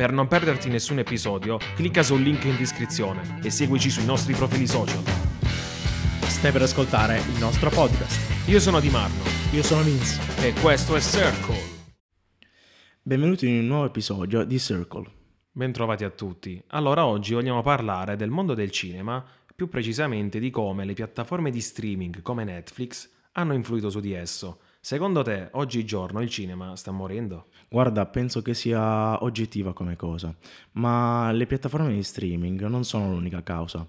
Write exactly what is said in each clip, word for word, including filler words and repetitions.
Per non perderti nessun episodio, clicca sul link in descrizione e seguici sui nostri profili social. Stai per ascoltare il nostro podcast. Io sono Di Marlo. Io sono Vince. E questo è Circle. Benvenuti in un nuovo episodio di Circle. Bentrovati a tutti. Allora, oggi vogliamo parlare del mondo del cinema, più precisamente di come le piattaforme di streaming come Netflix hanno influito su di esso. Secondo te, oggigiorno il cinema sta morendo? Guarda, penso che sia oggettiva come cosa, ma le piattaforme di streaming non sono l'unica causa,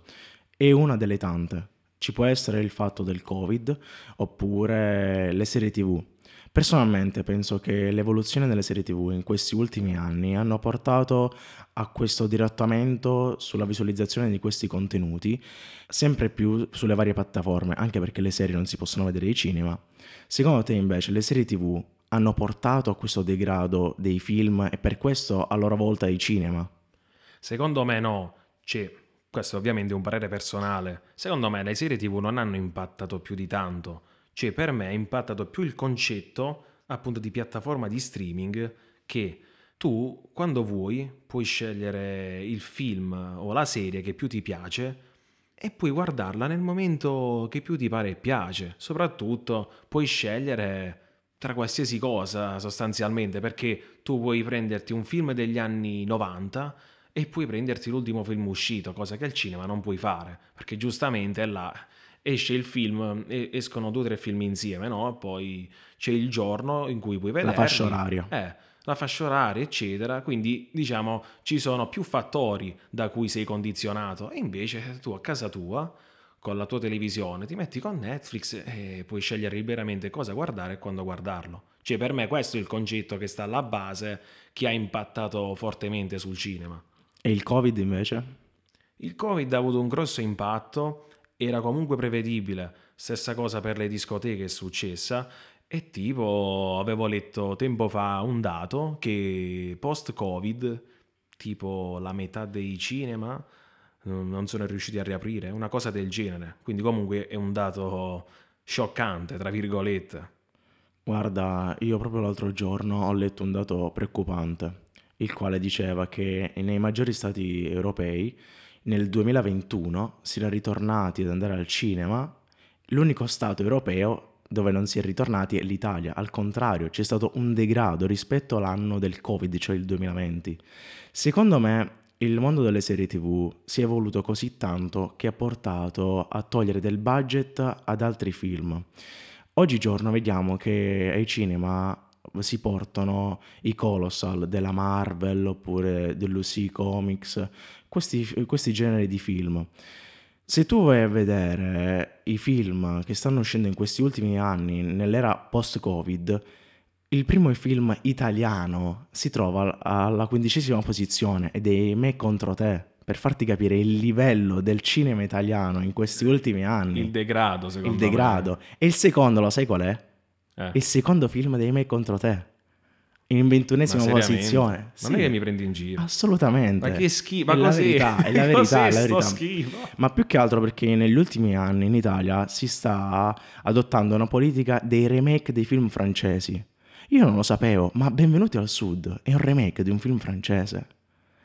è una delle tante. Ci può essere il fatto del Covid, oppure le serie tivù. Personalmente penso che l'evoluzione delle serie tivù in questi ultimi anni hanno portato a questo dirottamento sulla visualizzazione di questi contenuti sempre più sulle varie piattaforme, anche perché le serie non si possono vedere ai cinema. Secondo te invece le serie tivù hanno portato a questo degrado dei film e per questo a loro volta ai cinema? Secondo me no, c'è. Questo è ovviamente un parere personale. Secondo me le serie tivù non hanno impattato più di tanto. Cioè, per me è impattato più il concetto appunto di piattaforma di streaming, che tu quando vuoi puoi scegliere il film o la serie che più ti piace e puoi guardarla nel momento che più ti pare e piace. Soprattutto puoi scegliere tra qualsiasi cosa sostanzialmente, perché tu puoi prenderti un film degli anni novanta e puoi prenderti l'ultimo film uscito, cosa che al cinema non puoi fare, perché giustamente là esce il film, escono due o tre film insieme, no? Poi c'è il giorno in cui puoi vederli, la fascia oraria, eh, la fascia oraria, eccetera. Quindi, diciamo, ci sono più fattori da cui sei condizionato. E invece tu a casa tua, con la tua televisione, ti metti con Netflix e puoi scegliere liberamente cosa guardare e quando guardarlo. Cioè, per me questo è il concetto che sta alla base, che ha impattato fortemente sul cinema. E il Covid invece? Il Covid ha avuto un grosso impatto. Era comunque prevedibile, stessa cosa per le discoteche è successa, e tipo avevo letto tempo fa un dato che post-Covid tipo la metà dei cinema non sono riusciti a riaprire, una cosa del genere, quindi comunque è un dato scioccante, tra virgolette. Guarda, io proprio l'altro giorno ho letto un dato preoccupante, il quale diceva che nei maggiori stati europei nel duemilaventuno si era ritornati ad andare al cinema. L'unico stato europeo dove non si è ritornati è l'Italia. Al contrario, c'è stato un degrado rispetto all'anno del Covid, cioè il duemilaventi. Secondo me il mondo delle serie tivù si è evoluto così tanto che ha portato a togliere del budget ad altri film. Oggigiorno vediamo che ai cinema si portano i colossal della Marvel oppure dell'U C Comics, questi, questi generi di film. Se tu vai a vedere i film che stanno uscendo in questi ultimi anni, nell'era post-Covid, il primo film italiano si trova alla quindicesima posizione ed è Me contro te, per farti capire il livello del cinema italiano in questi ultimi anni. Il degrado, secondo me. Il degrado. Me. E il secondo, lo sai qual è? Eh. Il secondo film dei Me contro te, in ventunesima posizione. Non sì. è che mi prendi in giro? Assolutamente. Ma che schifo, ma così è la verità, cos'è? È la verità. Schifo. Ma più che altro perché negli ultimi anni in Italia si sta adottando una politica dei remake dei film francesi. Io non lo sapevo, ma Benvenuti al Sud è un remake di un film francese.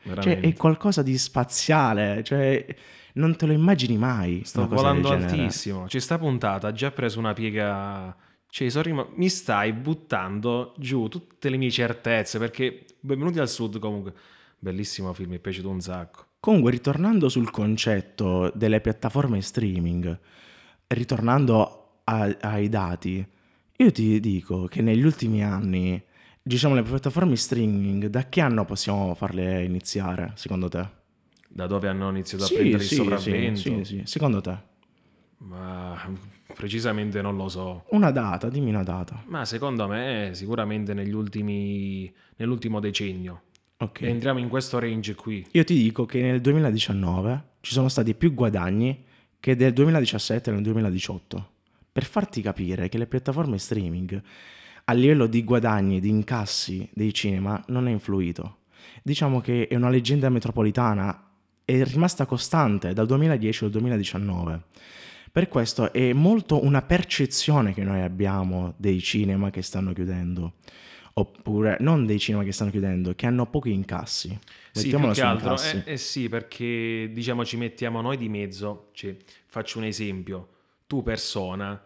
Veramente. Cioè, è qualcosa di spaziale, cioè non te lo immagini mai. Sto volando altissimo. Ci sta puntata, ha già preso una piega. Cioè, sorrimo, mi stai buttando giù tutte le mie certezze, perché Benvenuti al Sud comunque bellissimo film, mi è piaciuto un sacco. Comunque, ritornando sul concetto delle piattaforme streaming, ritornando a, ai dati, io ti dico che negli ultimi anni, diciamo, le piattaforme streaming da che anno possiamo farle iniziare, secondo te? Da dove hanno iniziato a sì, prendere sì, il sopravvento? Sì, sì, sì, secondo te? Ma... precisamente non lo so. Una data, dimmi una data. Ma secondo me sicuramente negli ultimi nell'ultimo decennio. Ok. E entriamo in questo range qui. Io ti dico che nel duemiladiciannove ci sono stati più guadagni che del duemiladiciassette e nel duemiladiciotto. Per farti capire che le piattaforme streaming a livello di guadagni, di incassi dei cinema non è influito. Diciamo che è una leggenda metropolitana, è rimasta costante dal duemiladieci al duemiladiciannove. Per questo è molto una percezione che noi abbiamo dei cinema che stanno chiudendo. oppure non dei cinema che stanno chiudendo, che hanno pochi incassi. Sì, più che altro, eh, eh sì, perché diciamo ci mettiamo noi di mezzo, cioè, faccio un esempio, tu persona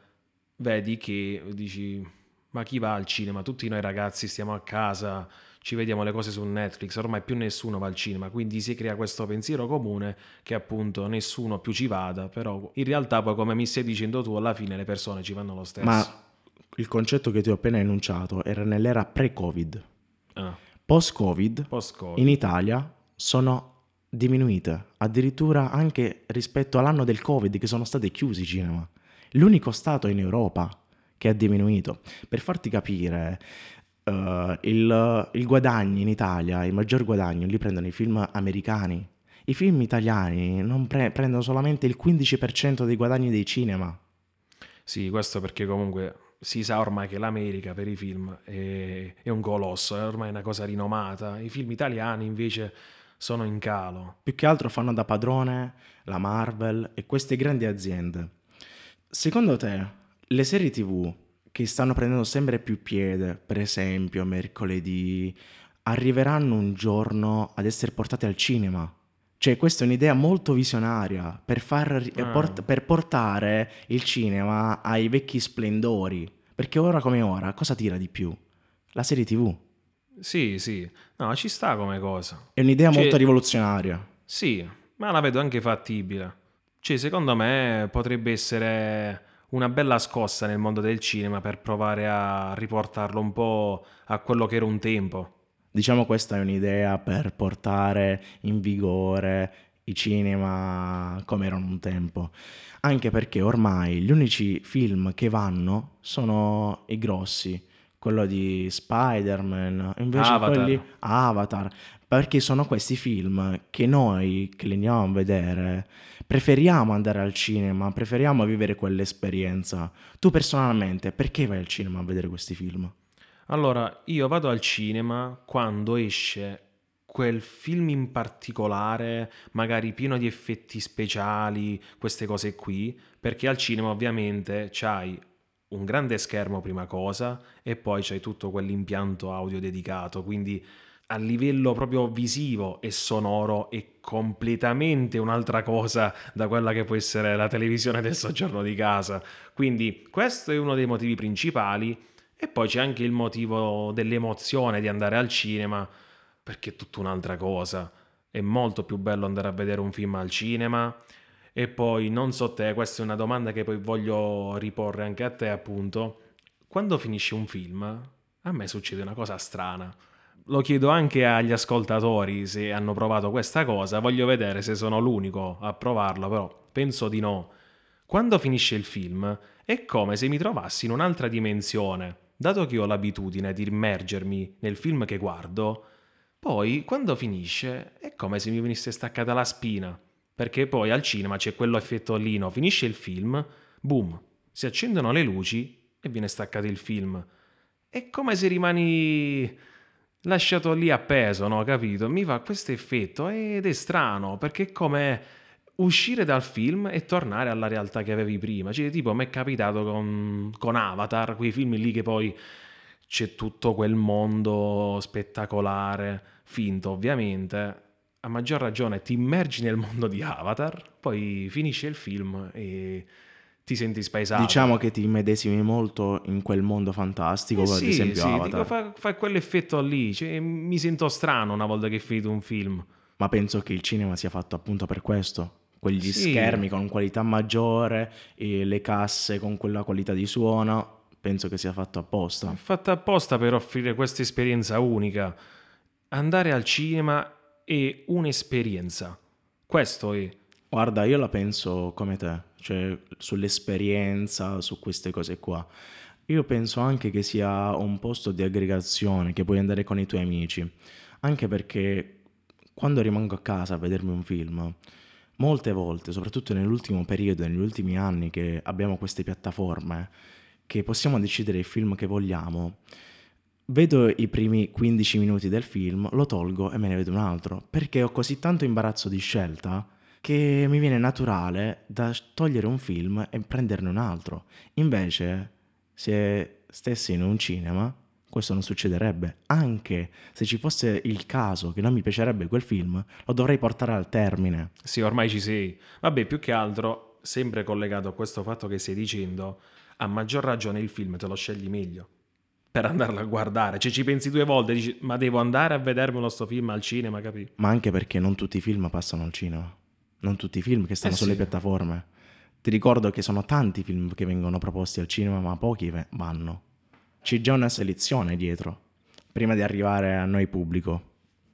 vedi che dici ma chi va al cinema? Tutti noi ragazzi stiamo a casa, ci vediamo le cose su Netflix, ormai più nessuno va al cinema, quindi si crea questo pensiero comune che appunto nessuno più ci vada, però in realtà poi, come mi stai dicendo tu, alla fine le persone ci vanno lo stesso. Ma il concetto che ti ho appena enunciato era nell'era pre-Covid. Ah. Post-Covid, Post-Covid in Italia sono diminuite, addirittura anche rispetto all'anno del Covid che sono stati chiusi i cinema. L'unico stato in Europa che ha diminuito. Per farti capire, Uh, il, il guadagno in Italia, il maggior guadagno li prendono i film americani. I film italiani non pre- prendono solamente il quindici per cento dei guadagni dei cinema. Sì, questo perché comunque si sa ormai che l'America per i film è, è un colosso, è ormai una cosa rinomata. I film italiani invece sono in calo. Più che altro fanno da padrone la Marvel e queste grandi aziende. Secondo te le serie tivù che stanno prendendo sempre più piede, per esempio mercoledì, arriveranno un giorno ad essere portate al cinema? Cioè questa è un'idea molto visionaria per, far, ah. port- per portare il cinema ai vecchi splendori, perché ora come ora cosa tira di più? La serie tivù. Sì, sì, no, ci sta come cosa. È un'idea cioè, molto rivoluzionaria. Sì, ma la vedo anche fattibile. Cioè secondo me potrebbe essere una bella scossa nel mondo del cinema per provare a riportarlo un po' a quello che era un tempo. Diciamo questa è un'idea per portare in vigore i cinema come erano un tempo, anche perché ormai gli unici film che vanno sono i grossi, quello di Spider-Man, invece Avatar. quelli Avatar, perché sono questi film che noi che li andiamo a vedere preferiamo andare al cinema, preferiamo vivere quell'esperienza. Tu personalmente perché vai al cinema a vedere questi film? Allora, io vado al cinema quando esce quel film in particolare, magari pieno di effetti speciali, queste cose qui, perché al cinema ovviamente c'hai un grande schermo prima cosa e poi c'hai tutto quell'impianto audio dedicato, quindi a livello proprio visivo e sonoro è completamente un'altra cosa da quella che può essere la televisione del soggiorno di casa. Quindi questo è uno dei motivi principali, e poi c'è anche il motivo dell'emozione di andare al cinema, perché è tutta un'altra cosa. È molto più bello andare a vedere un film al cinema. E poi, non so te, questa è una domanda che poi voglio riporre anche a te, appunto. Quando finisce un film, a me succede una cosa strana. Lo chiedo anche agli ascoltatori se hanno provato questa cosa. Voglio vedere se sono l'unico a provarlo, però penso di no. Quando finisce il film, è come se mi trovassi in un'altra dimensione. Dato che ho l'abitudine di immergermi nel film che guardo, poi, quando finisce, è come se mi venisse staccata la spina. Perché poi al cinema c'è quello effetto lì, no? Finisce il film, boom, si accendono le luci e viene staccato il film. È come se rimani lasciato lì appeso, no? Capito? Mi fa questo effetto ed è strano, perché è come uscire dal film e tornare alla realtà che avevi prima. Cioè, tipo, mi è capitato con, con Avatar, quei film lì che poi c'è tutto quel mondo spettacolare, finto ovviamente. A maggior ragione ti immergi nel mondo di Avatar, poi finisce il film e ti senti spaesato. Diciamo che ti immedesimi molto in quel mondo fantastico, eh sì, ad esempio sì, Avatar. Dico, fa, fa quell'effetto lì, cioè, mi sento strano una volta che è finito un film. Ma penso che il cinema sia fatto appunto per questo. Quegli sì. schermi con qualità maggiore, e le casse con quella qualità di suono, penso che sia fatto apposta. È fatto apposta per offrire questa esperienza unica. Andare al cinema è un'esperienza, questo è. Guarda, io la penso come te, cioè sull'esperienza, su queste cose qua. Io penso anche che sia un posto di aggregazione, che puoi andare con i tuoi amici, anche perché quando rimango a casa a vedermi un film, molte volte, soprattutto nell'ultimo periodo, negli ultimi anni che abbiamo queste piattaforme, che possiamo decidere il film che vogliamo, vedo i primi quindici minuti del film, lo tolgo e me ne vedo un altro, perché ho così tanto imbarazzo di scelta che mi viene naturale da togliere un film e prenderne un altro. Invece, se stessi in un cinema, questo non succederebbe. Anche se ci fosse il caso che non mi piacerebbe quel film, lo dovrei portare al termine. Sì, ormai ci sei. Vabbè, più che altro, sempre collegato a questo fatto che stai dicendo, a maggior ragione il film te lo scegli meglio per andarlo a guardare, cioè ci pensi due volte, dici ma devo andare a vedermelo sto film al cinema, capi? Ma anche perché non tutti i film passano al cinema, non tutti i film che stanno eh sulle sì. piattaforme. Ti ricordo che sono tanti film che vengono proposti al cinema, ma pochi vanno. C'è già una selezione dietro, prima di arrivare a noi pubblico.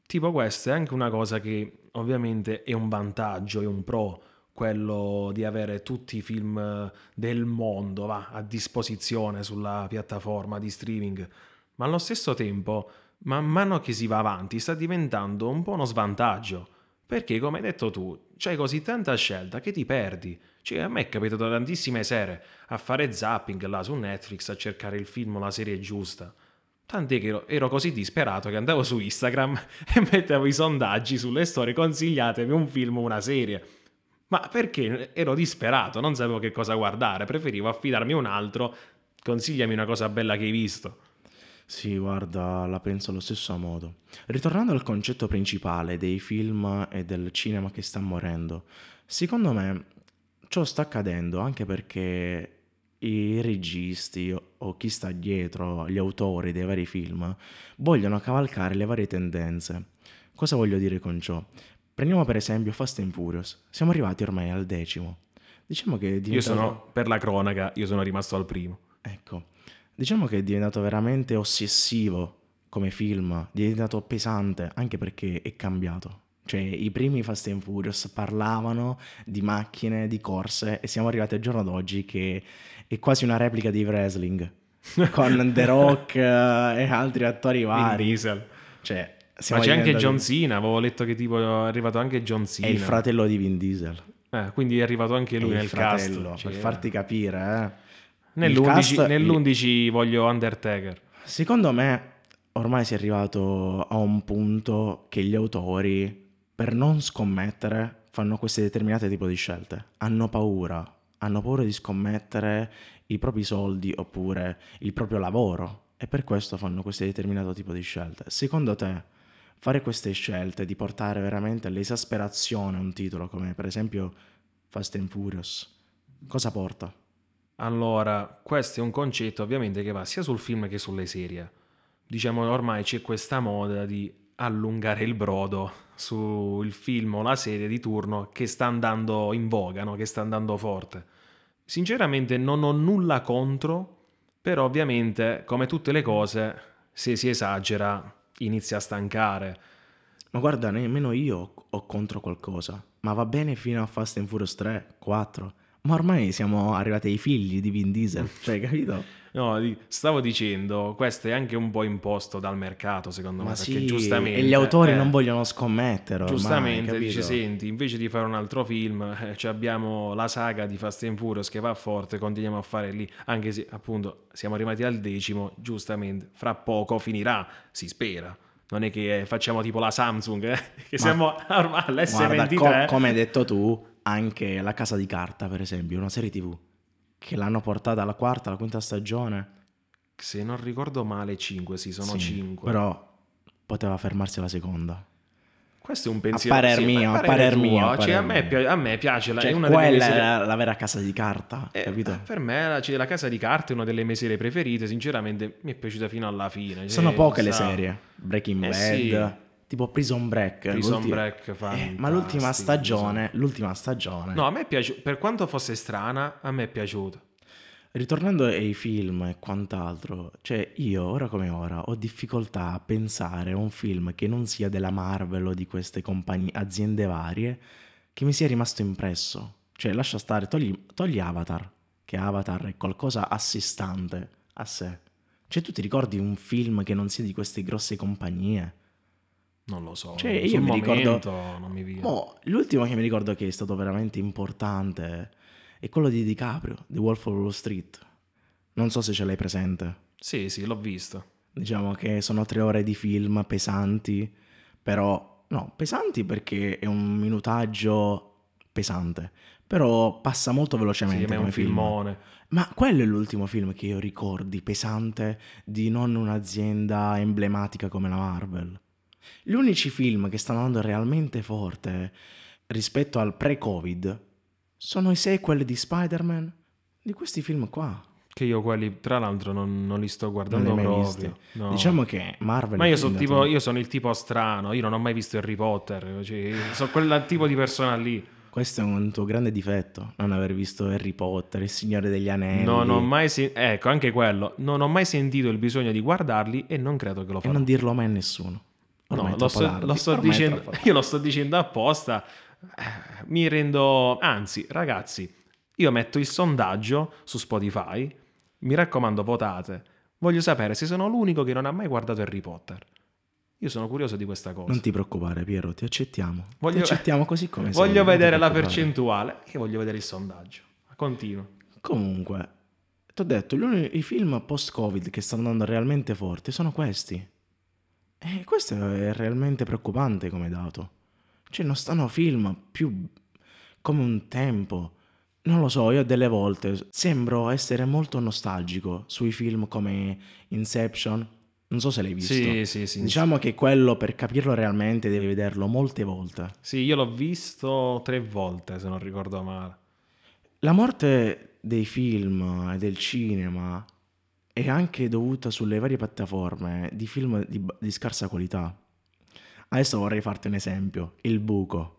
Tipo questa è anche una cosa che ovviamente è un vantaggio, è un pro, quello di avere tutti i film del mondo va, a disposizione sulla piattaforma di streaming. Ma allo stesso tempo, man mano che si va avanti, sta diventando un po' uno svantaggio. Perché, come hai detto tu, c'hai così tanta scelta che ti perdi. Cioè, a me è capitato tantissime sere a fare zapping là su Netflix a cercare il film o la serie giusta. Tant'è che ero, ero così disperato che andavo su Instagram e mettevo i sondaggi sulle storie, consigliatemi un film o una serie. Ma perché ero disperato, non sapevo che cosa guardare, preferivo affidarmi a un altro, consigliami una cosa bella che hai visto. Sì, guarda, la penso allo stesso modo. Ritornando al concetto principale dei film e del cinema che sta morendo, secondo me ciò sta accadendo anche perché i registi o chi sta dietro, gli autori dei vari film, vogliono cavalcare le varie tendenze. Cosa voglio dire con ciò? Prendiamo per esempio Fast and Furious, siamo arrivati ormai al decimo. Diciamo che è diventato... Io sono, per la cronaca, io sono rimasto al primo. Ecco. Diciamo che è diventato veramente ossessivo come film, è diventato pesante anche perché è cambiato. Cioè i primi Fast and Furious parlavano di macchine, di corse e siamo arrivati al giorno d'oggi che è quasi una replica di wrestling con The Rock e altri attori vari. Vin Diesel. Cioè, ma c'è anche John Cena, avevo letto che tipo è arrivato anche John Cena. È il fratello di Vin Diesel. Eh, quindi è arrivato anche lui è nel fratello, cast. Cioè... per farti capire, eh. nell'undici, cast... nell'undici voglio Undertaker. Secondo me ormai si è arrivato a un punto che gli autori, per non scommettere, fanno queste determinate tipo di scelte. Hanno paura, hanno paura di scommettere i propri soldi oppure il proprio lavoro e per questo fanno questo determinato tipo di scelte. Secondo te fare queste scelte di portare veramente all'esasperazione un titolo come per esempio Fast and Furious cosa porta? Allora, questo è un concetto ovviamente che va sia sul film che sulle serie. Diciamo ormai c'è questa moda di allungare il brodo sul film o la serie di turno che sta andando in voga, no? Che sta andando forte. Sinceramente non ho nulla contro, però ovviamente come tutte le cose se si esagera inizia a stancare. Ma guarda, nemmeno io ho contro qualcosa, ma va bene fino a Fast and Furious tre, quattro... Ma ormai siamo arrivati ai figli di Vin Diesel, cioè, capito? No, stavo dicendo, questo è anche un po' imposto dal mercato, secondo ma me, sì, perché giustamente... e gli autori eh, non vogliono scommettere ormai, giustamente, dice, senti, invece di fare un altro film, eh, cioè abbiamo la saga di Fast and Furious che va forte, continuiamo a fare lì, anche se, appunto, siamo arrivati al decimo, giustamente, fra poco finirà, si spera. Non è che eh, facciamo tipo la Samsung, eh, che ma, siamo ormai all'esse ventitré. Guarda, co- come hai detto tu... Anche La Casa di Carta, per esempio, una serie tivù che l'hanno portata alla quarta, alla quinta stagione. Se non ricordo male, cinque, sì, sono sì, cinque. Però poteva fermarsi alla seconda. Questo è un pensiero. A parer sì, mio, a parer mio. A, cioè, a, me, a me piace. La, cioè, è una quella delle mie serie... è la, la vera Casa di Carta, eh, capito? Per me la, cioè, la Casa di Carta è una delle mie serie preferite. Sinceramente mi è piaciuta fino alla fine. Cioè, sono poche le serie. Breaking Bad... Eh, sì. Tipo Prison Break, Prison Break eh, ma l'ultima stagione, l'ultima stagione. No, a me è piaciuta, per quanto fosse strana, a me è piaciuta. Ritornando ai film e quant'altro, cioè io ora come ora ho difficoltà a pensare a un film che non sia della Marvel o di queste compagnie, aziende varie, che mi sia rimasto impresso. Cioè lascia stare, togli, togli Avatar, che Avatar è qualcosa a sé stante, a sé. Cioè tu ti ricordi un film che non sia di queste grosse compagnie? Non lo so, cioè, io mi momento, ricordo non mi boh, l'ultimo che mi ricordo che è stato veramente importante è quello di DiCaprio, The Wolf of Wall Street. Non so se ce l'hai presente. Sì, sì, l'ho visto. Diciamo che sono tre ore di film pesanti, però no, pesanti perché è un minutaggio pesante, però passa molto velocemente. Sì, è un filmone. Film. Ma quello è l'ultimo film che io ricordi pesante di non un'azienda emblematica come la Marvel. Gli unici film che stanno andando realmente forte rispetto al pre-Covid sono i sequel di Spider-Man, di questi film qua. Che io quelli, tra l'altro, non, non li sto guardando proprio. No. Diciamo che Marvel... Ma io sono, tipo, io sono il tipo strano, io non ho mai visto Harry Potter, cioè, sono quel tipo di persona lì. Questo è un tuo grande difetto, non aver visto Harry Potter, Il Signore degli Anelli. Non ho mai sen- Ecco, anche quello. Non ho mai sentito il bisogno di guardarli e non credo che lo farò. E non dirlo mai a nessuno. Ormai no, lo sto, lo sto dicendo, io lo sto dicendo apposta. Mi rendo... Anzi, ragazzi, io metto il sondaggio su Spotify... Mi raccomando, votate. Voglio sapere se sono l'unico che non ha mai guardato Harry Potter. Io sono curioso di questa cosa. Non ti preoccupare, Piero, ti accettiamo. Voglio... Ti accettiamo così come voglio sei. Voglio vedere la percentuale e voglio vedere il sondaggio. Continua. Comunque, ti ho detto, i film post-Covid che stanno andando realmente forti sono questi. E questo è realmente preoccupante come dato. Cioè, non stanno film più come un tempo... Non lo so, io delle volte sembro essere molto nostalgico sui film come Inception. Non so se l'hai visto. Sì, sì, sì. Diciamo sì. Che quello, per capirlo realmente, devi vederlo molte volte. Sì, io l'ho visto tre volte, se non ricordo male. La morte dei film e del cinema è anche dovuta sulle varie piattaforme di film di, di scarsa qualità. Adesso vorrei farti un esempio. Il buco.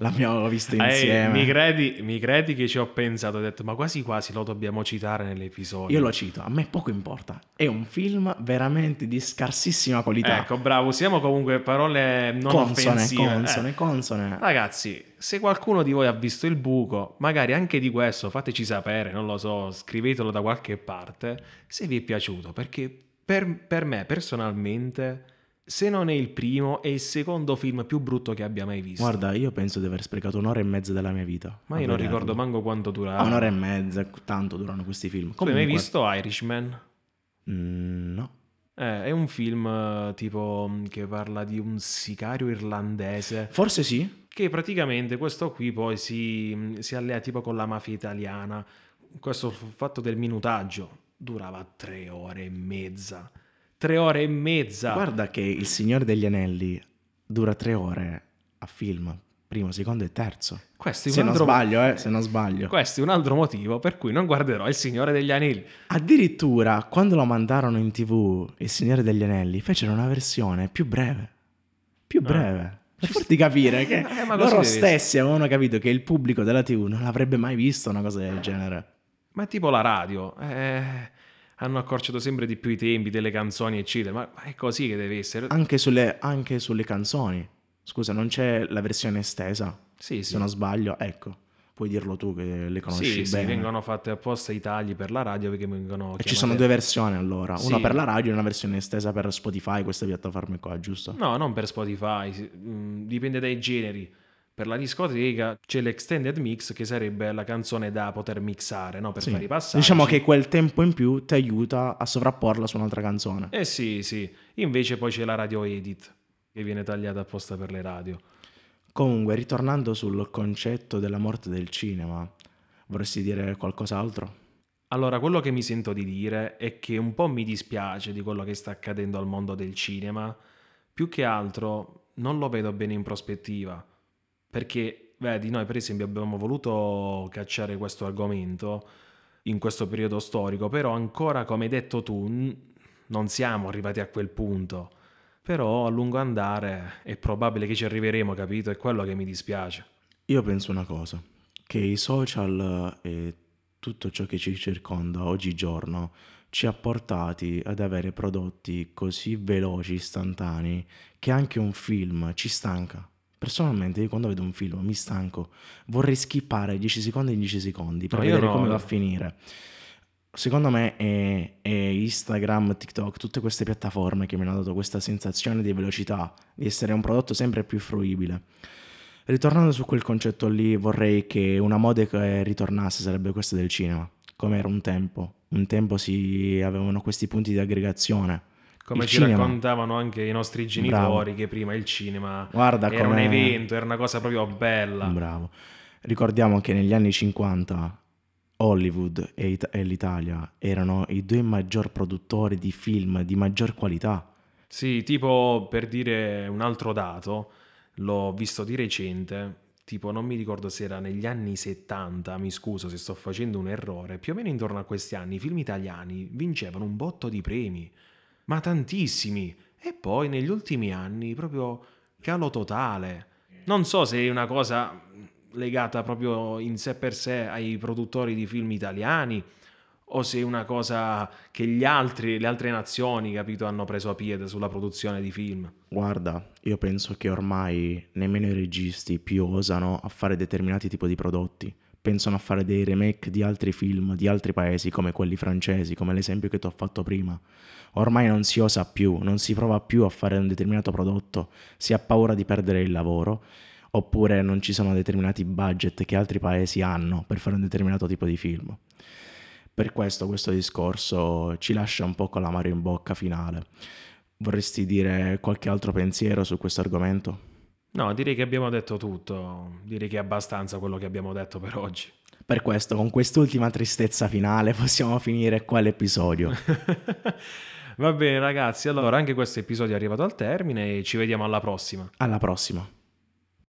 L'abbiamo visto insieme. Ehi, mi, credi, mi credi che ci ho pensato, ho detto ma quasi quasi lo dobbiamo citare nell'episodio. Io lo cito, a me poco importa. È un film veramente di scarsissima qualità. Ecco, bravo, usiamo comunque parole non consone, offensive. Consone, eh. consone. Ragazzi, se qualcuno di voi ha visto Il buco, magari anche di questo fateci sapere, non lo so, scrivetelo da qualche parte, se vi è piaciuto, perché per, per me personalmente... Se non è il primo, è il secondo film più brutto che abbia mai visto. Guarda, io penso di aver sprecato un'ora e mezza della mia vita. Ma io non vederlo. Ricordo manco quanto durava. Ah, un'ora e mezza, tanto durano questi film. Come hai mai visto Irishman? Mm, no. Eh, è un film tipo che parla di un sicario irlandese. Forse sì. Che praticamente questo qui poi si, si allea tipo con la mafia italiana. Questo fatto del minutaggio durava tre ore e mezza. Tre ore e mezza. Guarda che Il Signore degli Anelli dura tre ore a film, primo, secondo e terzo. Questo è se, non sbaglio, eh, se non sbaglio. Questo è un altro motivo per cui non guarderò Il Signore degli Anelli. Addirittura quando lo mandarono in tv Il Signore degli Anelli fecero una versione più breve. Più no. breve. Per farti capire che eh, loro stessi avevano capito che il pubblico della tv non l'avrebbe mai visto una cosa del genere. Ma è tipo la radio. Eh... Hanno accorciato sempre di più i tempi delle canzoni, eccetera. Ma è così che deve essere. Anche sulle, anche sulle canzoni. Scusa, non c'è la versione estesa? Sì, sì. Se non sbaglio, ecco. Puoi dirlo tu che le conosci sì, bene. Sì, vengono fatte apposta i tagli per la radio perché vengono... E ci sono due versioni allora. Sì. Una per la radio e una versione estesa per Spotify, queste piattaforme qua, giusto? No, non per Spotify. Dipende dai generi. Per la discoteca c'è l'extended mix che sarebbe la canzone da poter mixare, no? Per sì. fare i passaggi. Diciamo che quel tempo in più ti aiuta a sovrapporla su un'altra canzone. Eh sì, sì. Invece poi c'è la radio edit che viene tagliata apposta per le radio. Comunque, ritornando sul concetto della morte del cinema, vorresti dire qualcos'altro? Allora, quello che mi sento di dire è che un po' mi dispiace di quello che sta accadendo al mondo del cinema. Più che altro non lo vedo bene in prospettiva. Perché, vedi, noi per esempio abbiamo voluto cacciare questo argomento in questo periodo storico, però ancora, come hai detto tu, non siamo arrivati a quel punto. Però a lungo andare è probabile che ci arriveremo, capito? È quello che mi dispiace. Io penso una cosa, che i social e tutto ciò che ci circonda oggigiorno ci ha portati ad avere prodotti così veloci, istantanei, che anche un film ci stanca. Personalmente io quando vedo un film mi stanco, vorrei skippare dieci secondi in dieci secondi per no, vedere no, come no. va a finire. Secondo me è, è Instagram, TikTok, tutte queste piattaforme che mi hanno dato questa sensazione di velocità, di essere un prodotto sempre più fruibile. Ritornando su quel concetto lì, vorrei che una moda che ritornasse sarebbe questa del cinema, come era un tempo. Un tempo si avevano questi punti di aggregazione. Come il ci cinema. Raccontavano anche i nostri genitori Bravo. Che prima il cinema Guarda era com'è... un evento, era una cosa proprio bella. Bravo. Ricordiamo che negli anni cinquanta Hollywood e, It- e l'Italia erano i due maggior produttori di film di maggior qualità. Sì, tipo, per dire un altro dato, l'ho visto di recente, tipo non mi ricordo se era negli anni settanta, mi scuso se sto facendo un errore, più o meno intorno a questi anni i film italiani vincevano un botto di premi, ma tantissimi, e poi negli ultimi anni proprio calo totale. Non so se è una cosa legata proprio in sé per sé ai produttori di film italiani, o se è una cosa che gli altri, le altre nazioni, capito, hanno preso a piede sulla produzione di film. Guarda, io penso che ormai nemmeno i registi più osano a fare determinati tipi di prodotti. Pensano a fare dei remake di altri film, di altri paesi, come quelli francesi, come l'esempio che ti ho fatto prima. Ormai non si osa più, non si prova più a fare un determinato prodotto, si ha paura di perdere il lavoro, oppure non ci sono determinati budget che altri paesi hanno per fare un determinato tipo di film. Per questo questo discorso ci lascia un po' con l'amaro in bocca finale. Vorresti dire qualche altro pensiero su questo argomento? No, direi che abbiamo detto tutto, direi che è abbastanza quello che abbiamo detto per oggi. Per questo, con quest'ultima tristezza finale, possiamo finire qua l'episodio. Va bene ragazzi, allora anche questo episodio è arrivato al termine e ci vediamo alla prossima. Alla prossima.